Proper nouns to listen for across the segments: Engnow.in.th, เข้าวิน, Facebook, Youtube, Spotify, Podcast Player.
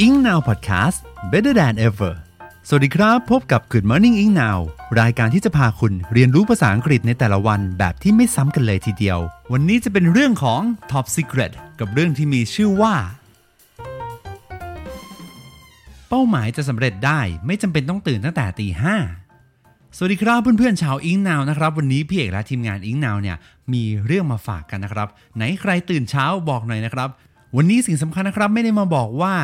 Engnow Podcast Better Than Ever สวัสดีครับพบกับ Good Morning Engnow รายการที่จะพาคุณเรียนรู้ภาษาอังกฤษในแต่ละวันแบบที่ไม่ซ้ำกันเลยทีเดียววันนี้จะเป็นเรื่องของ Top Secret กับเรื่องที่มีชื่อว่าเป้าหมายจะสำเร็จได้ไม่จำเป็นต้องตื่นตั้งแต่ตีห้าสวัสดีครับเพื่อนๆชาว Engnow นะครับวันนี้พี่เอกและทีมงาน Engnow เนี่ยมีเรื่องมาฝากกันนะครับไหนใครตื่นเช้าบอกหน่อยนะครับวันนี้สิ่งสำคัญนะครับไม่ได้มาบอกว่า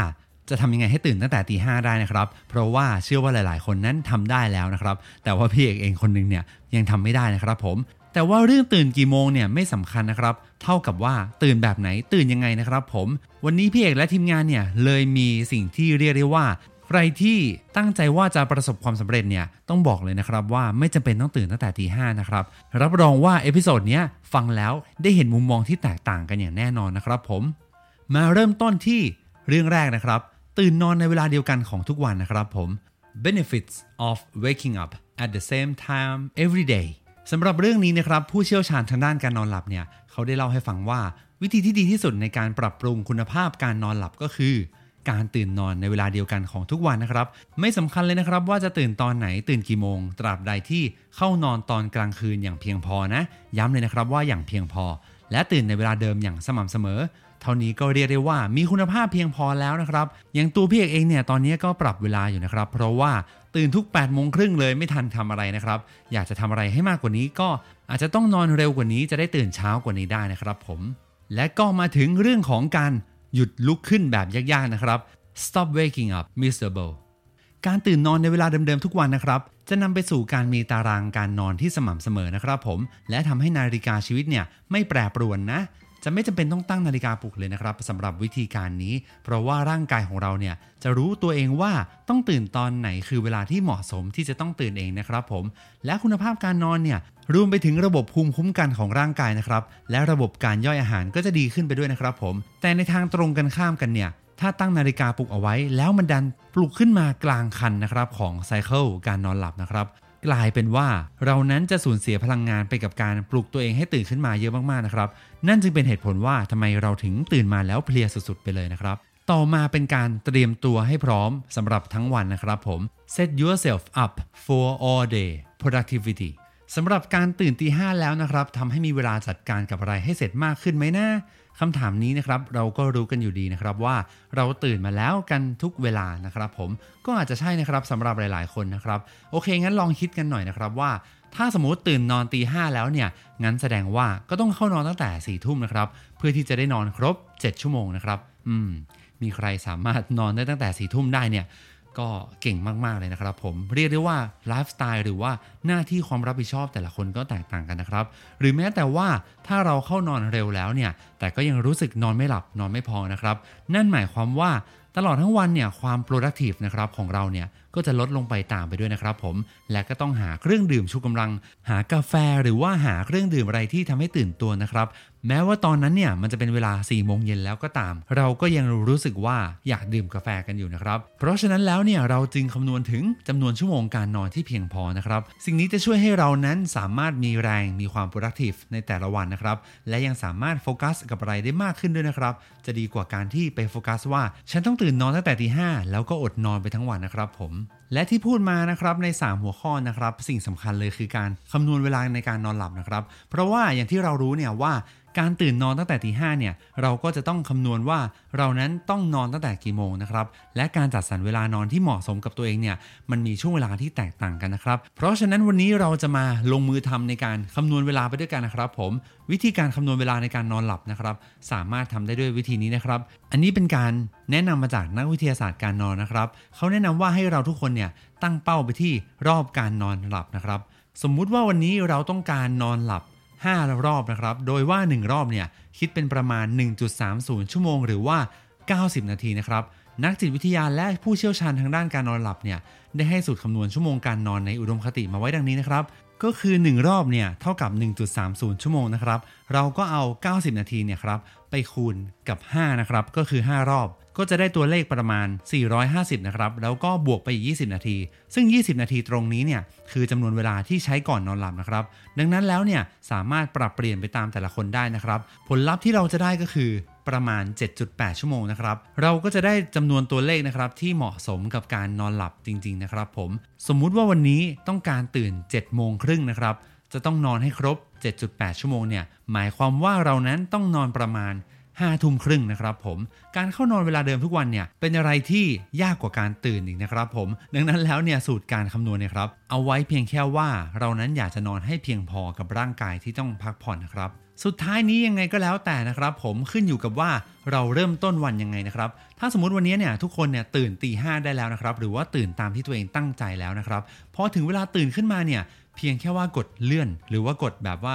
จะทำยังไงให้ตื่นตั้งแต่ตีห้าได้นะครับเพราะว่าเชื่อว่าหลายๆคนนั้นทำได้แล้วนะครับแต่ว่าพี่เอกเองคนนึงเนี่ยยังทำไม่ได้นะครับผมแต่ว่าเรื่องตื่นกี่โมงเนี่ยไม่สำคัญนะครับเท่ากับว่าตื่นแบบไหนตื่นยังไงนะครับผมวันนี้พี่เอกและทีมงานเนี่ยเลยมีสิ่งที่เรียกได้ว่าใครที่ตั้งใจว่าจะประสบความสำเร็จเนี่ยต้องบอกเลยนะครับว่าไม่จำเป็นต้องตื่นตั้งแต่ตีห้านะครับรับรองว่าเอพิโซดเนี้ยฟังแล้วได้เห็นมุมมองที่แตกต่างกันอย่างแน่นอนนะครับผมมาเริ่มต้นที่เรื่องแรกนะครับตื่นนอนในเวลาเดียวกันของทุกวันนะครับผม Benefits of waking up at the same time every day สำหรับเรื่องนี้นะครับผู้เชี่ยวชาญทางด้านการนอนหลับเนี่ยเขาได้เล่าให้ฟังว่าวิธีที่ดีที่สุดในการปรับปรุงคุณภาพการนอนหลับก็คือการตื่นนอนในเวลาเดียวกันของทุกวันนะครับไม่สำคัญเลยนะครับว่าจะตื่นตอนไหนตื่นกี่โมงตราบใดที่เข้านอนตอนกลางคืนอย่างเพียงพอนะย้ำเลยนะครับว่าอย่างเพียงพอและตื่นในเวลาเดิมอย่างสม่ำเสมอเท่านี้ก็เรียกได้ว่ามีคุณภาพเพียงพอแล้วนะครับอย่างตัวพี่เอกเองเนี่ยตอนนี้ก็ปรับเวลาอยู่นะครับเพราะว่าตื่นทุก 8:30 นเลยไม่ทันทำอะไรนะครับอยากจะทำอะไรให้มากกว่านี้ก็อาจจะต้องนอนเร็วกว่านี้จะได้ตื่นเช้ากว่านี้ได้นะครับผมและก็มาถึงเรื่องของการหยุดลุกขึ้นแบบยากๆนะครับ Stop waking up miserable การตื่นนอนในเวลาเดิมๆทุกวันนะครับจะนำไปสู่การมีตารางการนอนที่สม่ำเสมอนะครับผมและทำให้นาฬิกาชีวิตเนี่ยไม่แปรปรวนนะจะไม่จำเป็นต้องตั้งนาฬิกาปลุกเลยนะครับสำหรับวิธีการนี้เพราะว่าร่างกายของเราเนี่ยจะรู้ตัวเองว่าต้องตื่นตอนไหนคือเวลาที่เหมาะสมที่จะต้องตื่นเองนะครับผมและคุณภาพการนอนเนี่ยรวมไปถึงระบบภูมิคุ้มกันของร่างกายนะครับและระบบการย่อยอาหารก็จะดีขึ้นไปด้วยนะครับผมแต่ในทางตรงกันข้ามกันเนี่ยถ้าตั้งนาฬิกาปลุกเอาไว้แล้วมันดันปลุกขึ้นมากลางคันนะครับของไซเคิลการนอนหลับนะครับกลายเป็นว่าเรานั้นจะสูญเสียพลังงานไปกับการปลุกตัวเองให้ตื่นขึ้นมาเยอะมากๆนะครับนั่นจึงเป็นเหตุผลว่าทำไมเราถึงตื่นมาแล้วเพลียสุดๆไปเลยนะครับต่อมาเป็นการเตรียมตัวให้พร้อมสำหรับทั้งวันนะครับผม Set yourself up for all day productivity สำหรับการตื่นตีห้าแล้วนะครับทำให้มีเวลาจัดการกับอะไรให้เสร็จมากขึ้นไหมนะคำถามนี้นะครับเราก็รู้กันอยู่ดีนะครับว่าเราตื่นมาแล้วกันทุกเวลานะครับผมก็อาจจะใช่นะครับสำหรับหลายๆคนนะครับโอเคงั้นลองคิดกันหน่อยนะครับว่าถ้าสมมติตื่นนอนตีห้าแล้วเนี่ยงั้นแสดงว่าก็ต้องเข้านอนตั้งแต่ 22:00 นนะครับเพื่อที่จะได้นอนครบ7ชั่วโมงนะครับมีใครสามารถนอนได้ตั้งแต่ 22:00 นได้เนี่ยก็เก่งมากๆเลยนะครับผมเรียกได้ว่าไลฟ์สไตล์หรือว่าหน้าที่ความรับผิดชอบแต่ละคนก็แตกต่างกันนะครับหรือแม้แต่ว่าถ้าเราเข้านอนเร็วแล้วเนี่ยแต่ก็ยังรู้สึกนอนไม่หลับนอนไม่พอนะครับนั่นหมายความว่าตลอดทั้งวันเนี่ยความ productive นะครับของเราเนี่ยก็จะลดลงไปตามไปด้วยนะครับผมและก็ต้องหาเครื่องดื่มชูกำลังหากาแฟหรือว่าหาเครื่องดื่มอะไรที่ทำให้ตื่นตัวนะครับแม้ว่าตอนนั้นเนี่ยมันจะเป็นเวลา 4:00 นแล้วก็ตามเราก็ยังรู้สึกว่าอยากดื่มกาแฟกันอยู่นะครับเพราะฉะนั้นแล้วเนี่ยเราจึงคำนวณถึงจำนวนชั่วโมงการนอนที่เพียงพอนะครับสิ่งนี้จะช่วยให้เรานั้นสามารถมีแรงมีความ productive ในแต่ละวันนะครับและยังสามารถโฟกัสกับอะไรได้มากขึ้นด้วยนะครับจะดีกว่าการที่ไปโฟกัสว่าฉันต้องตื่นนอนตั้งแต่ 5:00 นแล้วก็อดนอนไปทั้งวันนะครับผมและที่พูดมานะครับใน3หัวข้อนะครับสิ่งสำคัญเลยคือการคำนวณเวลาในการนอนหลับนะครับเพราะว่าอย่างที่เรารู้เนี่ยว่าการตื่นนอนตั้งแต่ 5:00 นเนี่ยเราก็จะต้องคำนวณว่าเรานั้นต้องนอนตั้งแต่กี่โมงนะครับและการจัดสรรเวลานอนที่เหมาะสมกับตัวเองเนี่ยมันมีช่วงเวลาที่แตกต่างกันนะครับเพราะฉะนั้นวันนี้เราจะมาลงมือทำในการคำนวณเวลาไปด้วยกันนะครับผมวิธีการคำนวณเวลาในการนอนหลับนะครับสามารถทำได้ด้วยวิธีนี้นะครับอันนี้เป็นการแนะนำมาจากนักวิทยาศาสตร์การนอนนะครับเขาแนะนำว่าให้เราทุกคนเนี่ยตั้งเป้าไปที่รอบการนอนหลับนะครับสมมุติว่าวันนี้เราต้องการนอนหลับ5 รอบนะครับโดยว่า1รอบเนี่ยคิดเป็นประมาณ 1.30 ชั่วโมงหรือว่า90นาทีนะครับนักจิตวิทยาและผู้เชี่ยวชาญทางด้านการนอนหลับเนี่ยได้ให้สูตรคำนวณชั่วโมงการนอนในอุดมคติมาไว้ดังนี้นะครับก็คือ1รอบเนี่ยเท่ากับ 1.30 ชั่วโมงนะครับเราก็เอา90นาทีเนี่ยครับ ไปคูณกับ5นะครับก็คือ5รอบก็จะได้ตัวเลขประมาณ450นะครับแล้วก็บวกไปอีก20นาทีซึ่ง20นาทีตรงนี้เนี่ยคือจำนวนเวลาที่ใช้ก่อนนอนหลับนะครับดังนั้นแล้วเนี่ยสามารถปรับเปลี่ยนไปตามแต่ละคนได้นะครับผลลัพธ์ที่เราจะได้ก็คือประมาณ 7.8 ชั่วโมงนะครับเราก็จะได้จำนวนตัวเลขนะครับที่เหมาะสมกับการนอนหลับจริงๆนะครับผมสมมุติว่าวันนี้ต้องการตื่น 7:30 น.นะครับจะต้องนอนให้ครบ 7.8 ชั่วโมงเนี่ยหมายความว่าเรานั้นต้องนอนประมาณ 5:30 น.นะครับผมการเข้านอนเวลาเดิมทุกวันเนี่ยเป็นอะไรที่ยากกว่าการตื่นอีกนะครับผมดังนั้นแล้วเนี่ยสูตรการคำนวณเนี่ยครับเอาไว้เพียงแค่ว่าเรานั้นอยากจะนอนให้เพียงพอกับร่างกายที่ต้องพักผ่อนนะครับสุดท้ายนี้ยังไงก็แล้วแต่นะครับผมขึ้นอยู่กับว่าเราเริ่มต้นวันยังไงนะครับถ้าสมมุติวันนี้เนี่ยทุกคนเนี่ยตื่น 5:00 น.ได้แล้วนะครับหรือว่าตื่นตามที่ตัวเองตั้งใจแล้วนะครับพอถึงเวลาตื่นขึ้นมาเนี่ยเพียงแค่ว่ากดเลื่อนหรือว่ากดแบบว่า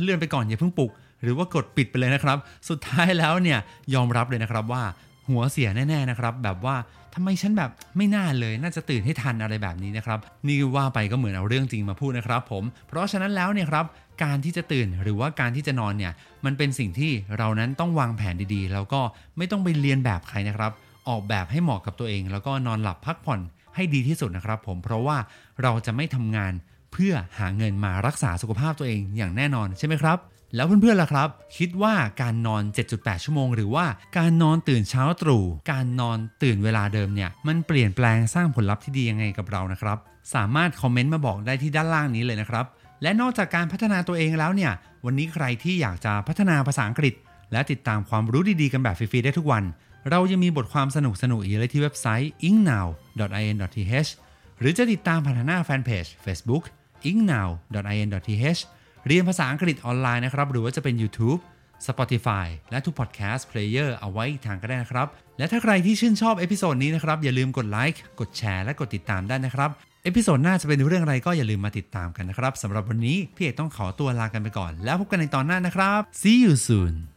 เลื่อนไปก่อนอย่าเพิ่งปลุกหรือว่ากดปิดไปเลยนะครับสุดท้ายแล้วเนี่ยยอมรับเลยนะครับว่าหัวเสียแน่ๆนะครับแบบว่าทำไมฉันแบบไม่น่าเลยน่าจะตื่นให้ทันอะไรแบบนี้นะครับนี่ว่าไปก็เหมือนเอาเรื่องจริงมาพูดนะครับผมเพราะฉะนั้นแล้วเนี่ยครับการที่จะตื่นหรือว่าการที่จะนอนเนี่ยมันเป็นสิ่งที่เรานั้นต้องวางแผนดีๆแล้วก็ไม่ต้องไปเรียนแบบใครนะครับออกแบบให้เหมาะกับตัวเองแล้วก็นอนหลับพักผ่อนให้ดีที่สุดนะครับผมเพราะว่าเราจะไม่ทำงานเพื่อหาเงินมารักษาสุขภาพตัวเองอย่างแน่นอนใช่ไหมครับแล้วเพื่อนๆล่ะครับคิดว่าการนอน 7.8 ชั่วโมงหรือว่าการนอนตื่นเช้าตรู่การนอนตื่นเวลาเดิมเนี่ยมันเปลี่ยนแปลงสร้างผลลัพธ์ที่ดียังไงกับเรานะครับสามารถคอมเมนต์มาบอกได้ที่ด้านล่างนี้เลยนะครับและนอกจากการพัฒนาตัวเองแล้วเนี่ยวันนี้ใครที่อยากจะพัฒนาภาษาอังกฤษและติดตามความรู้ดีๆกันแบบฟรีๆได้ทุกวันเรายังมีบทความสนุกๆอีกเลยที่เว็บไซต์ Engnow.in.th หรือจะติดตามผ่านหน้าแฟนเพจ Facebook Engnow.in.thเรียนภาษาอังกฤษออนไลน์นะครับหรือว่าจะเป็น YouTube Spotify และทุก Podcast Player เอาไว้ทางก็ได้นะครับและถ้าใครที่ชื่นชอบเอพิโซดนี้นะครับอย่าลืมกดไลค์กดแชร์และกดติดตามได้นะครับเอพิโซดหน้าจะเป็นเรื่องอะไรก็อย่าลืมมาติดตามกันนะครับสำหรับวันนี้พี่เอกต้องขอตัวลากันไปก่อนแล้วพบกันในตอนหน้านะครับ See you soon